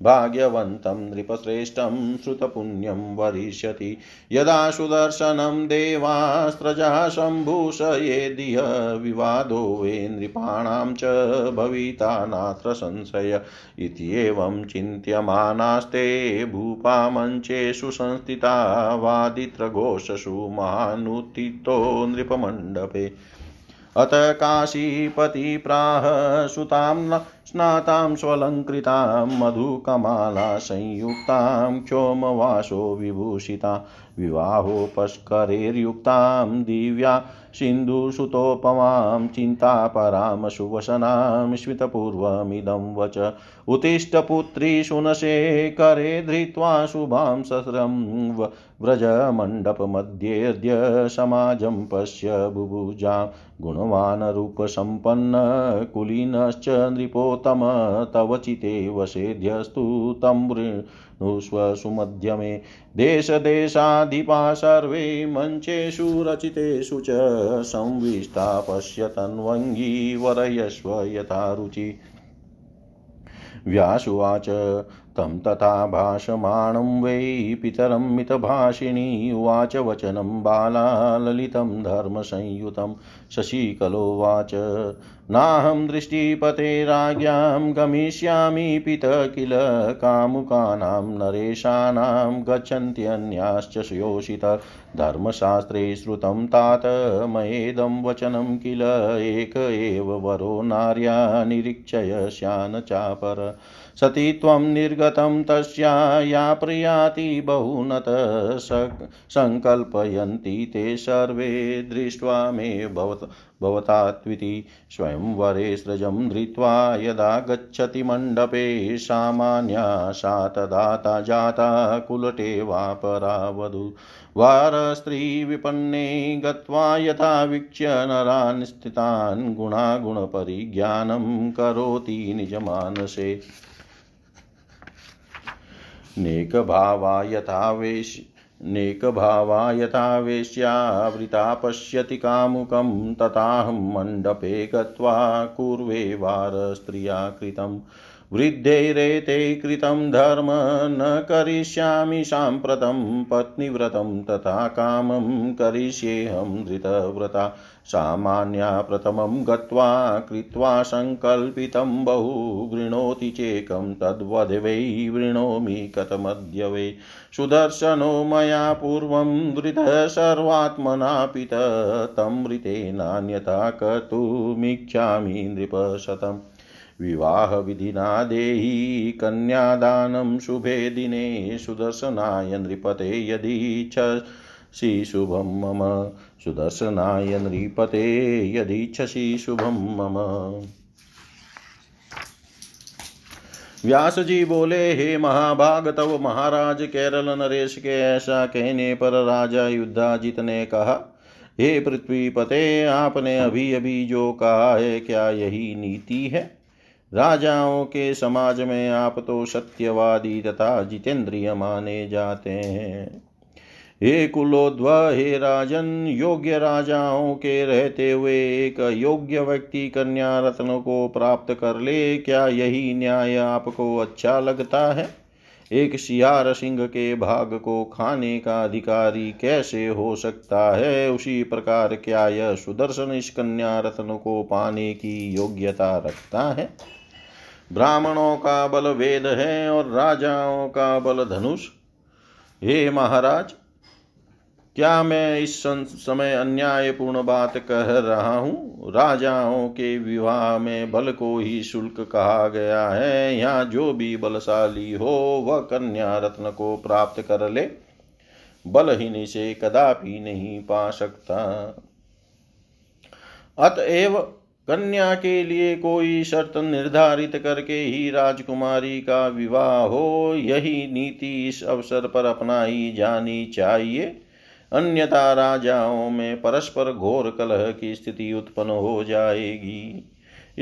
भाग्यवन्तं नृपश्रेष्ठं श्रुतपुण्यं वरिष्यति यदा सुदर्शनं देवास्त्रजा सम्भूषयेदिह विवादो वे नृपाणां च भविता नात्र संशय इत्येवं चिन्त्यमानास्ते भूपामञ्चेषु संस्थिता वादित्रघोषसु महानुत्थितो नृपमण्डपे अत काशीपति प्राह सुतां स्नातां स्वलंकृतां मधुकमाला संयुक्तां क्षोमवासो विभूषितां विवाहोपस्करेर्युक्तां दिव्या सिन्धुसुतोपमां चिन्तापरां सुवसनां स्मितपूर्वमिदं वच उत्तिष्ठपुत्री सुनसे करे धृत्वा शुभां सस्रं व्रजमण्डपमध्येऽद्य समाजं पश्य बुभुजा गुणवान् रूपसम्पन्न कुलीनश्च नृपोत्तम तव चिते वसेध्यस्तु तं वृणुष्व सुमध्यमे देशदेशाधिपा सर्वे मञ्चेषु रचितेषु च संविष्टा पश्य तन्वङ्गी वरयस्व यथा रुचिः व्यास उवाच तं तथा भाषमाणं वै पितरं मितभाषिणी उवाच वचनं बाला ललितं धर्मसंयुतं शशिकलोवाच नाहं दृष्टिपते राज्ञां गमिष्यामि पित किल कामुकानां नरेशानां गच्छन्त्यन्याश्च सुयोषिता धर्मशास्त्रे श्रुतं तात मयेदं वचनं किल एक एव वरो नार्या निरीक्षयस्यान् चापर सती त्वं निर्गतं तस्या या प्रयाति बहुनत संकल्पयन्ति ते सर्वे दृष्ट्वा मे भवतात्विति स्वयंवरे स्रजं धृत्वा यदा गच्छति मण्डपे सामान्या सा तदा जाता कुलटे वा परावधू वारस्त्री विपन्ने गत्वा यथा वीक्ष्य नरान् स्थितान् गुणागुणपरिज्ञानं करोति निजमानसे नेकभावा यथा वेश्यावृता पश्यति कामुकं तथाहं मण्डपे गत्वा कुर्वे वारस्त्रिया कृतं वृद्धेरेते कृतं धर्म न करिष्यामि साम्प्रतं पत्नीव्रतं तथा कामं करिष्येऽहं धृतव्रता सामान्या प्रथमं गत्वा कृत्वा संकल्पितं बहु गृणोति चेकं तद्वद वै वृणोमि कथमद्य वै सुदर्शनो मया पूर्वं धृतः सर्वात्मना पितः तं मृतेनान्यथा कर्तुमिच्छामि नृपशतम् विवाह विधिना देहि कन्यादानं शुभे दिने सुदर्शनाय नृपते यदीच्छसि शुभं मम सुदर्शनाय नृपते यदीच्छसि शुभं मम। व्यास जी बोले, हे महाभाग, तव महाराज केरल नरेश के ऐसा कहने पर राजा युधाजित ने कहा, हे पृथ्वीपते, आपने अभी अभी जो कहा है क्या यही नीति है? राजाओं के समाज में आप तो सत्यवादी तथा जितेंद्रिय माने जाते हैं। हे कुलोध्व, हे राजन, योग्य राजाओं के रहते हुए एक योग्य व्यक्ति कन्या रत्नों को प्राप्त कर ले, क्या यही न्याय आपको अच्छा लगता है? एक सियार सिंह के भाग को खाने का अधिकारी कैसे हो सकता है, उसी प्रकार क्या यह सुदर्शन इस कन्या रत्नों को पाने की योग्यता रखता है? ब्राह्मणों का बल वेद है और राजाओं का बल धनुष। हे महाराज, क्या मैं इस समय अन्यायपूर्ण बात कह रहा हूँ? राजाओं के विवाह में बल को ही शुल्क कहा गया है। यहाँ जो भी बलशाली हो वह कन्या रत्न को प्राप्त कर ले, बलहीन से कदापि नहीं पा सकता। अतएव कन्या के लिए कोई शर्त निर्धारित करके ही राजकुमारी का विवाह हो, यही नीति इस अवसर पर अपनाई जानी चाहिए, अन्यथा राजाओं में परस्पर घोर कलह की स्थिति उत्पन्न हो जाएगी।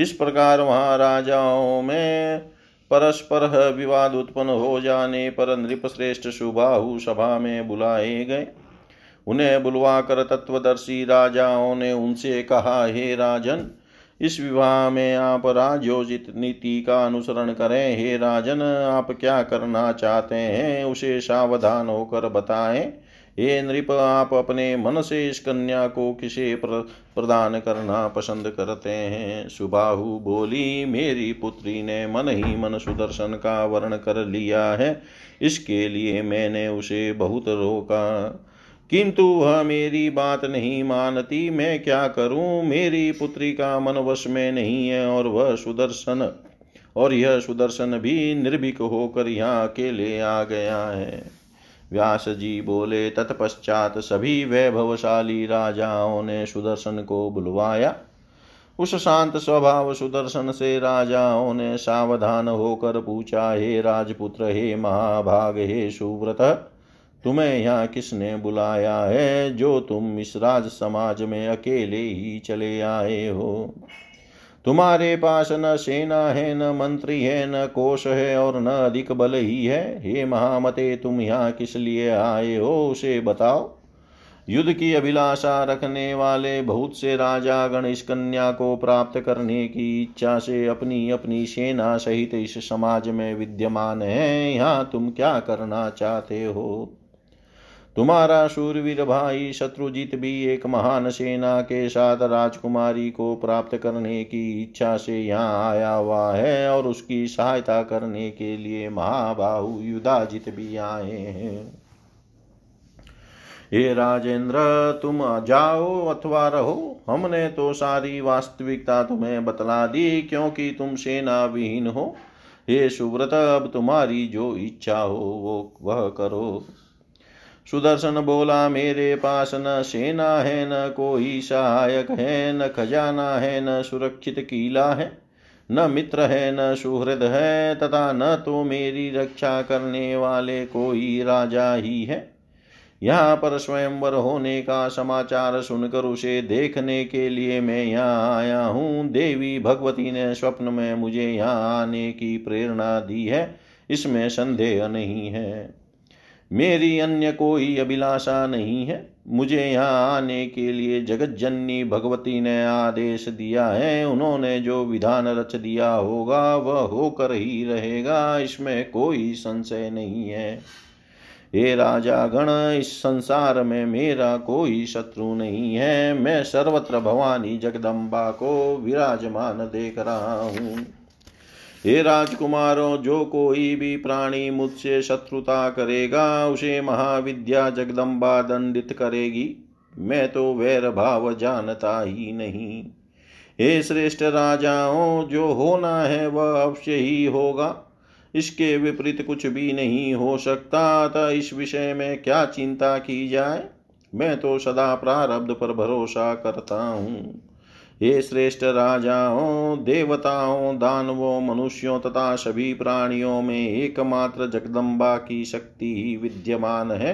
इस प्रकार वहाँ राजाओं में परस्पर विवाद उत्पन्न हो जाने पर नृपश्रेष्ठ सुबाहु सभा में बुलाए गए। उन्हें बुलवाकर तत्वदर्शी राजाओं ने उनसे कहा, हे राजन, इस विवाह में आप राजयोजित नीति का अनुसरण करें। हे राजन, आप क्या करना चाहते हैं उसे सावधान होकर बताएं। हे नृप, आप अपने मन से इस कन्या को किसे प्रदान करना पसंद करते हैं। सुबाहु बोली, मेरी पुत्री ने मन ही मन सुदर्शन का वर्ण कर लिया है, इसके लिए मैंने उसे बहुत रोका, किंतु वह मेरी बात नहीं मानती। मैं क्या करूं, मेरी पुत्री का मन वश में नहीं है और वह सुदर्शन और यह सुदर्शन भी निर्भीक होकर यहाँ अकेले आ गया है। व्यास जी बोले, तत्पश्चात सभी वैभवशाली राजाओं ने सुदर्शन को बुलवाया। उस शांत स्वभाव सुदर्शन से राजाओं ने सावधान होकर पूछा, हे राजपुत्र, हे महाभाग, हे सुव्रत, तुम्हें यहाँ किसने बुलाया है जो तुम इस राज समाज में अकेले ही चले आए हो। तुम्हारे पास न सेना है, न मंत्री है, न कोष है और न अधिक बल ही है। हे महामते, तुम यहाँ किस लिए आए हो उसे बताओ। युद्ध की अभिलाषा रखने वाले बहुत से राजा गण इस कन्या को प्राप्त करने की इच्छा से अपनी अपनी सेना सहित इस समाज में विद्यमान है। यहाँ तुम क्या करना चाहते हो। तुम्हारा शूरवीर भाई शत्रुजित भी एक महान सेना के साथ राजकुमारी को प्राप्त करने की इच्छा से यहाँ आया हुआ है और उसकी सहायता करने के लिए महाबाहु युधाजित भी आए हैं। हे राजेंद्र, तुम जाओ अथवा रहो, हमने तो सारी वास्तविकता तुम्हें बतला दी, क्योंकि तुम सेना विहीन हो। हे सुव्रत, अब तुम्हारी जो इच्छा हो वह करो। सुदर्शन बोला, मेरे पास न सेना है, न कोई सहायक है, न खजाना है, न सुरक्षित किला है, न मित्र है, न सुहृद है, तथा न तो मेरी रक्षा करने वाले कोई राजा ही है। यहाँ पर स्वयंवर होने का समाचार सुनकर उसे देखने के लिए मैं यहाँ आया हूँ। देवी भगवती ने स्वप्न में मुझे यहाँ आने की प्रेरणा दी है, इसमें संदेह नहीं है। मेरी अन्य कोई अभिलाषा नहीं है। मुझे यहाँ आने के लिए जगतजननी भगवती ने आदेश दिया है। उन्होंने जो विधान रच दिया होगा वह होकर ही रहेगा, इसमें कोई संशय नहीं है। हे राजा गण, इस संसार में मेरा कोई शत्रु नहीं है। मैं सर्वत्र भवानी जगदम्बा को विराजमान देख रहा हूँ। हे राजकुमारों, जो कोई भी प्राणी मुझसे शत्रुता करेगा उसे महाविद्या जगदम्बा दंडित करेगी। मैं तो वैर भाव जानता ही नहीं। हे श्रेष्ठ राजाओं, जो होना है वह अवश्य ही होगा, इसके विपरीत कुछ भी नहीं हो सकता। अतः इस विषय में क्या चिंता की जाए। मैं तो सदा प्रारब्ध पर भरोसा करता हूँ। ये श्रेष्ठ राजाओं, देवताओं, दानवों, मनुष्यों तथा सभी प्राणियों में एकमात्र जगदम्बा की शक्ति ही विद्यमान है,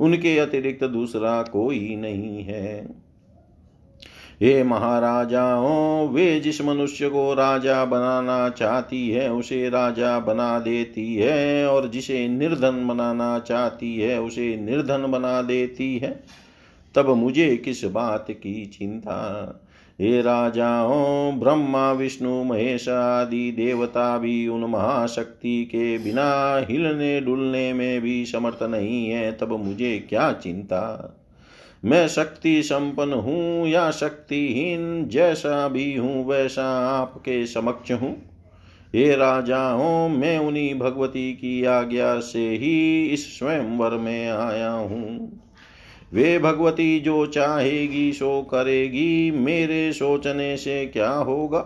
उनके अतिरिक्त दूसरा कोई नहीं है। हे महाराजाओं, वे जिस मनुष्य को राजा बनाना चाहती है उसे राजा बना देती है और जिसे निर्धन बनाना चाहती है उसे निर्धन बना देती है, तब मुझे किस बात की चिंता। हे राजाओं, ब्रह्मा, विष्णु, महेश आदि देवता भी उन महाशक्ति के बिना हिलने डुलने में भी समर्थ नहीं है, तब मुझे क्या चिंता। मैं शक्ति संपन्न हूँ या शक्तिहीन, जैसा भी हूँ वैसा आपके समक्ष हूँ। हे राजाओं, मैं उन्हीं भगवती की आज्ञा से ही इस स्वयंवर में आया हूँ। वे भगवती जो चाहेगी सो करेगी, मेरे सोचने से क्या होगा।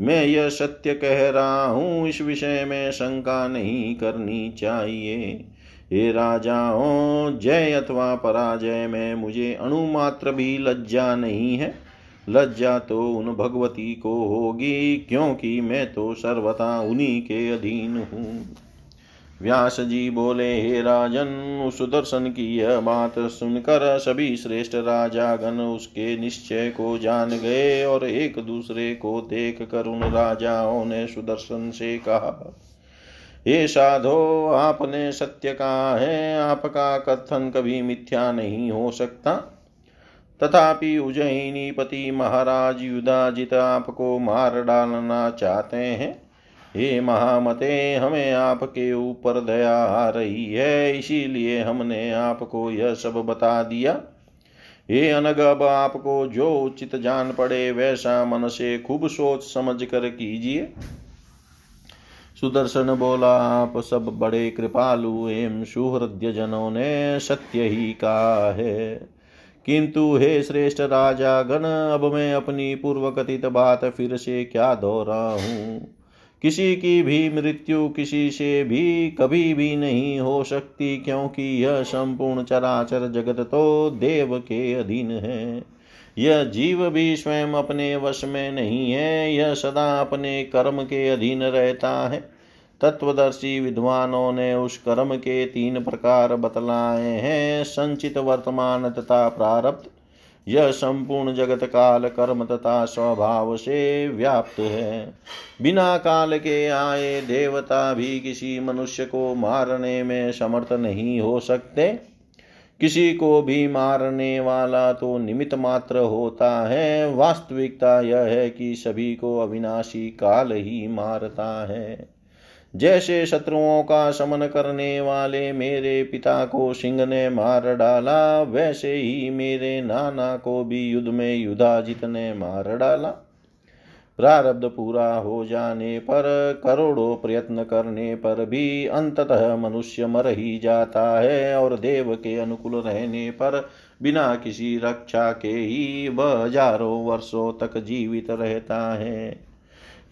मैं यह सत्य कह रहा हूँ, इस विषय में शंका नहीं करनी चाहिए। हे राजाओं, जय अथवा पराजय में मुझे अणुमात्र भी लज्जा नहीं है। लज्जा तो उन भगवती को होगी, क्योंकि मैं तो सर्वथा उन्हीं के अधीन हूँ। व्यास जी बोले, हे राजन, सुदर्शन की यह बात सुनकर सभी श्रेष्ठ राजागण उसके निश्चय को जान गए और एक दूसरे को देख कर उन राजाओं ने सुदर्शन से कहा, हे साधो, आपने सत्य कहा है, आपका कथन कभी मिथ्या नहीं हो सकता। तथापि उज्जयिनी पति महाराज युधाजित आपको मार डालना चाहते हैं। हे महामते, हमें आपके ऊपर दया आ रही है, इसीलिए हमने आपको यह सब बता दिया। हे अनग, अब आपको जो उचित जान पड़े वैसा मन से खूब सोच समझ कर कीजिए। सुदर्शन बोला, आप सब बड़े कृपालु एवं सुहृदय जनों ने सत्य ही कहा है, किंतु हे श्रेष्ठ राजा गण, अब मैं अपनी पूर्वकथित बात फिर से क्या दोहराऊं। किसी की भी मृत्यु किसी से भी कभी भी नहीं हो सकती, क्योंकि यह संपूर्ण चराचर जगत तो देव के अधीन है। यह जीव भी स्वयं अपने वश में नहीं है, यह सदा अपने कर्म के अधीन रहता है। तत्वदर्शी विद्वानों ने उस कर्म के 3 प्रकार बतलाए हैं, संचित, वर्तमान तथा प्रारब्ध। यह संपूर्ण जगत काल, कर्म तथा स्वभाव से व्याप्त है। बिना काल के आए देवता भी किसी मनुष्य को मारने में समर्थ नहीं हो सकते। किसी को भी मारने वाला तो निमित्त मात्र होता है, वास्तविकता यह है कि सभी को अविनाशी काल ही मारता है। जैसे शत्रुओं का शमन करने वाले मेरे पिता को सिंह ने मार डाला, वैसे ही मेरे नाना को भी युद्ध में युधाजित ने मार डाला। प्रारब्ध पूरा हो जाने पर करोड़ों प्रयत्न करने पर भी अंततः मनुष्य मर ही जाता है, और देव के अनुकूल रहने पर बिना किसी रक्षा के ही वह हजारों वर्षों तक जीवित रहता है।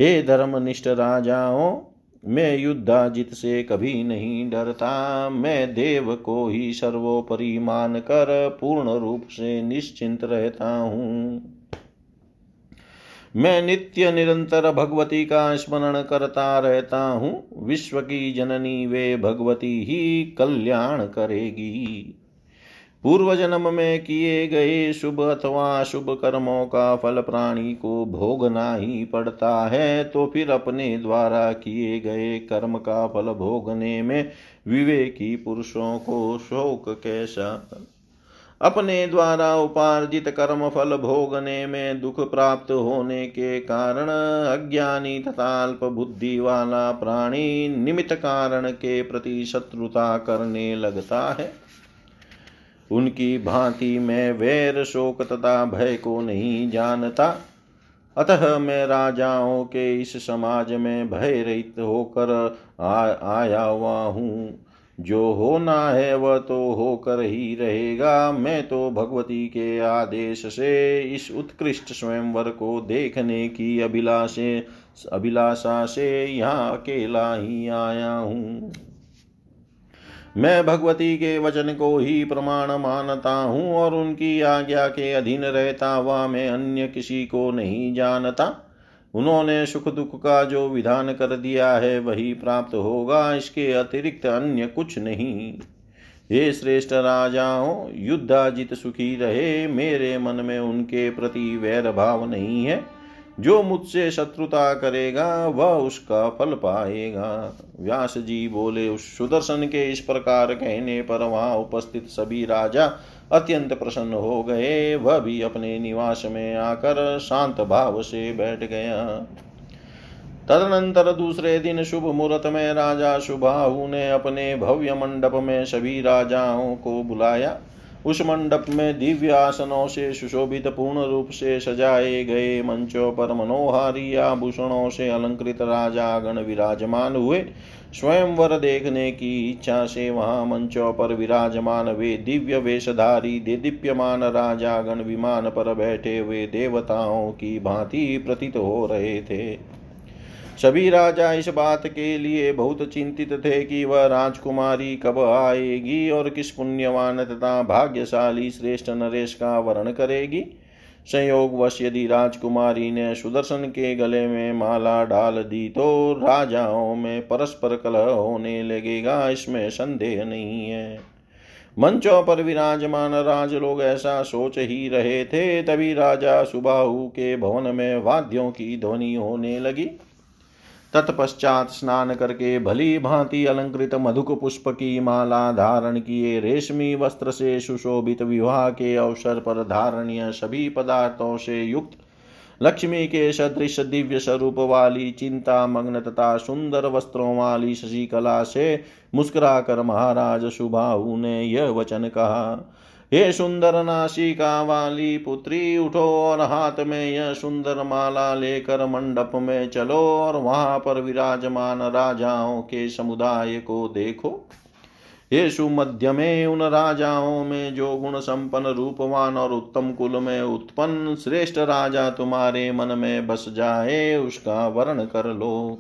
हे धर्मनिष्ठ राजाओं, मैं युधाजित से कभी नहीं डरता। मैं देव को ही सर्वोपरि मान कर पूर्ण रूप से निश्चिंत रहता हूँ। मैं नित्य निरंतर भगवती का स्मरण करता रहता हूँ। विश्व की जननी वे भगवती ही कल्याण करेगी। पूर्व जन्म में किए गए शुभ अथवा शुभ कर्मों का फल प्राणी को भोगना ही पड़ता है, तो फिर अपने द्वारा किए गए कर्म का फल भोगने में विवेकी पुरुषों को शोक कैसा। अपने द्वारा उपार्जित कर्म फल भोगने में दुख प्राप्त होने के कारण अज्ञानी तथा अल्प बुद्धि वाला प्राणी निमित्त कारण के प्रति शत्रुता करने लगता है। उनकी भांति मैं वैर, शोक तथा भय को नहीं जानता। अतः मैं राजाओं के इस समाज में भय रहित होकर आया हुआ हूँ। जो होना है वह तो होकर ही रहेगा। मैं तो भगवती के आदेश से इस उत्कृष्ट स्वयंवर को देखने की अभिलाषा से यहाँ अकेला ही आया हूँ। मैं भगवती के वचन को ही प्रमाण मानता हूँ और उनकी आज्ञा के अधीन रहता हुआ मैं अन्य किसी को नहीं जानता। उन्होंने सुख दुख का जो विधान कर दिया है वही प्राप्त होगा, इसके अतिरिक्त अन्य कुछ नहीं। हे श्रेष्ठ राजाओं, युधाजित सुखी रहे, मेरे मन में उनके प्रति वैर भाव नहीं है। जो मुझसे शत्रुता करेगा वह उसका फल पाएगा। व्यास जी बोले, उस सुदर्शन के इस प्रकार कहने पर वहाँ उपस्थित सभी राजा अत्यंत प्रसन्न हो गए। वह भी अपने निवास में आकर शांत भाव से बैठ गया। तदनंतर दूसरे दिन शुभ मुहूर्त में राजा सुबाहु ने अपने भव्य मंडप में सभी राजाओं को बुलाया। उस मंडप में दिव्य आसनों से सुशोभित, पूर्ण रूप से सजाए गए मंचों पर मनोहारी आभूषणों से अलंकृत राजागण विराजमान हुए। स्वयंवर देखने की इच्छा से वहां मंचों पर विराजमान वे दिव्य वेशधारी देदीप्यमान राजागण विमान पर बैठे हुए देवताओं की भांति प्रतीत हो रहे थे। सभी राजा इस बात के लिए बहुत चिंतित थे कि वह राजकुमारी कब आएगी और किस पुण्यवान तथा भाग्यशाली श्रेष्ठ नरेश का वरण करेगी। संयोगवश यदि राजकुमारी ने सुदर्शन के गले में माला डाल दी तो राजाओं में परस्पर कलह होने लगेगा, इसमें संदेह नहीं है। मंचों पर विराजमान राज लोग ऐसा सोच ही रहे थे, तभी राजा सुबाहु के भवन में वाद्यों की ध्वनि होने लगी। तत्पश्चात स्नान करके भली भांति अलंकृत मधुक पुष्प की माला धारण किए रेशमी वस्त्र से सुशोभित विवाह के अवसर पर धारणीय सभी पदार्थों से युक्त लक्ष्मी के सदृश दिव्य स्वरूप वाली चिंता मग्न तथा सुंदर वस्त्रों वाली शशिकला से मुस्कुरा कर महाराज सुबाहु ने यह वचन कहा, हे सुंदर नासिका वाली पुत्री, उठो और हाथ में यह सुंदर माला लेकर मंडप में चलो और वहां पर विराजमान राजाओं के समुदाय को देखो। ये सुमध्य में उन राजाओं में जो गुण संपन्न, रूपवान और उत्तम कुल में उत्पन्न श्रेष्ठ राजा तुम्हारे मन में बस जाए, उसका वर्ण कर लो।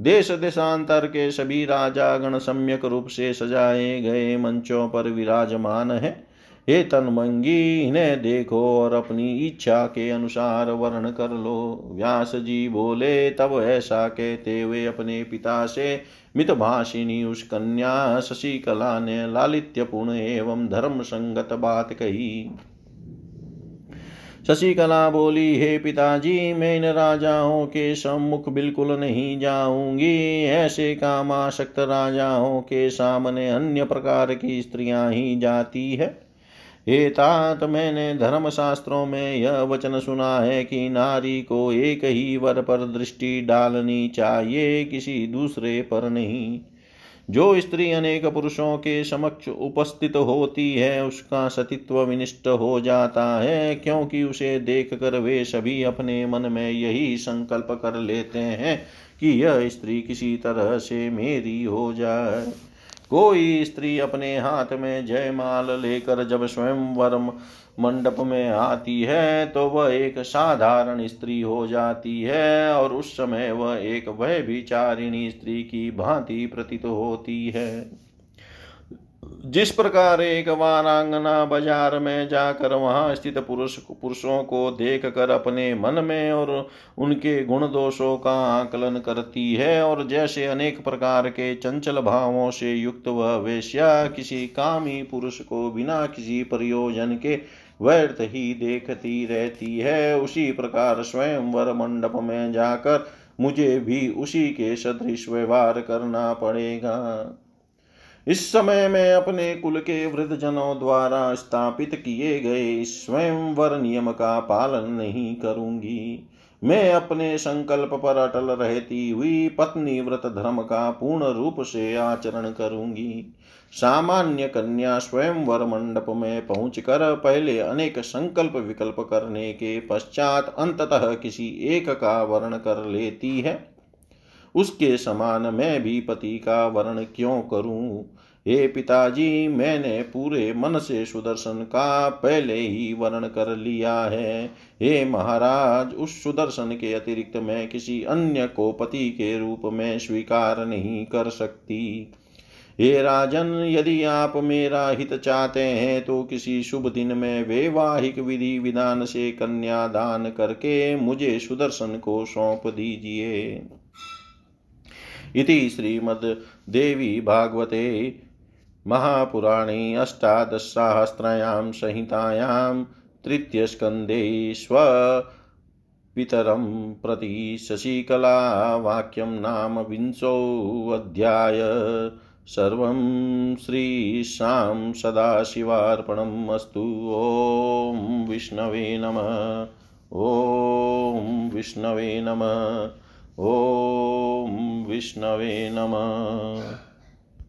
देश देशांतर के सभी राजा गण सम्यक रूप से सजाए गए मंचों पर विराजमान है। हे तनमंगी, इन्हें देखो और अपनी इच्छा के अनुसार वर्ण कर लो। व्यास जी बोले, तब ऐसा कहते हुए अपने पिता से मितभाषिणी उस कन्या शशिकला ने लालित्यपूर्ण एवं धर्म संगत बात कही। शशिकला बोली, हे पिताजी, मैं इन राजाओं के सम्मुख बिल्कुल नहीं जाऊंगी। ऐसे कामाशक्त राजाओं के सामने अन्य प्रकार की स्त्रियां ही जाती है। हे तात, मैंने धर्मशास्त्रों में यह वचन सुना है कि नारी को एक ही वर पर दृष्टि डालनी चाहिए, किसी दूसरे पर नहीं। जो स्त्री अनेक पुरुषों के समक्ष उपस्थित होती है उसका सतीत्व विनष्ट हो जाता है, क्योंकि उसे देखकर वे सभी अपने मन में यही संकल्प कर लेते हैं कि यह स्त्री किसी तरह से मेरी हो जाए। कोई स्त्री अपने हाथ में जयमाल लेकर जब स्वयंवर मंडप में आती है तो वह एक साधारण स्त्री हो जाती है और उस समय वह एक व्यभिचारिणी स्त्री की भांति प्रतीत होती है। जिस प्रकार एक वारांगना बाजार में जाकर वहां स्थित पुरुषों को देखकर अपने मन में और उनके गुण दोषों का आकलन करती है, और जैसे अनेक प्रकार के चंचल भावों से युक्त वह वेश्या किसी कामी पुरुष को बिना किसी प्रयोजन के व्यर्थ ही देखती रहती है, उसी प्रकार स्वयंवर मंडप में जाकर मुझे भी उसी के सदृश व्यवहार करना पड़ेगा। इस समय मैं अपने कुल के वृद्धजनों द्वारा स्थापित किए गए इस स्वयंवर नियम का पालन नहीं करूंगी। मैं अपने संकल्प पर अटल रहती हुई पत्नी व्रत धर्म का पूर्ण रूप से आचरण करूंगी। सामान्य कन्या स्वयंवर मंडप में पहुंचकर पहले अनेक संकल्प विकल्प करने के पश्चात अंततः किसी एक का वर्ण कर लेती है। उसके समान मैं भी पति का वर्ण क्यों करूं? हे पिताजी, मैंने पूरे मन से सुदर्शन का पहले ही वर्ण कर लिया है। हे महाराज, उस सुदर्शन के अतिरिक्त मैं किसी अन्य को पति के रूप में स्वीकार नहीं कर सकती। हे राजन, यदि आप मेरा हित चाहते हैं तो किसी शुभ दिन में वैवाहिक विधि विधान से कन्या दान करके मुझे सुदर्शन को सौंप दीजिए। इति श्रीमद् देवी भागवते महापुराणे अष्टादशसहस्रायां संहितायां तृतीयस्कन्धे स्वपितरं प्रति शशिकला वाक्यं नाम विंशोऽध्याय। सर्वं श्रीशां सदाशिवार्पणम् अस्तु। ओम विष्णवे नमः। ओम विष्णवे नमः। ओम विष्णवे नमः।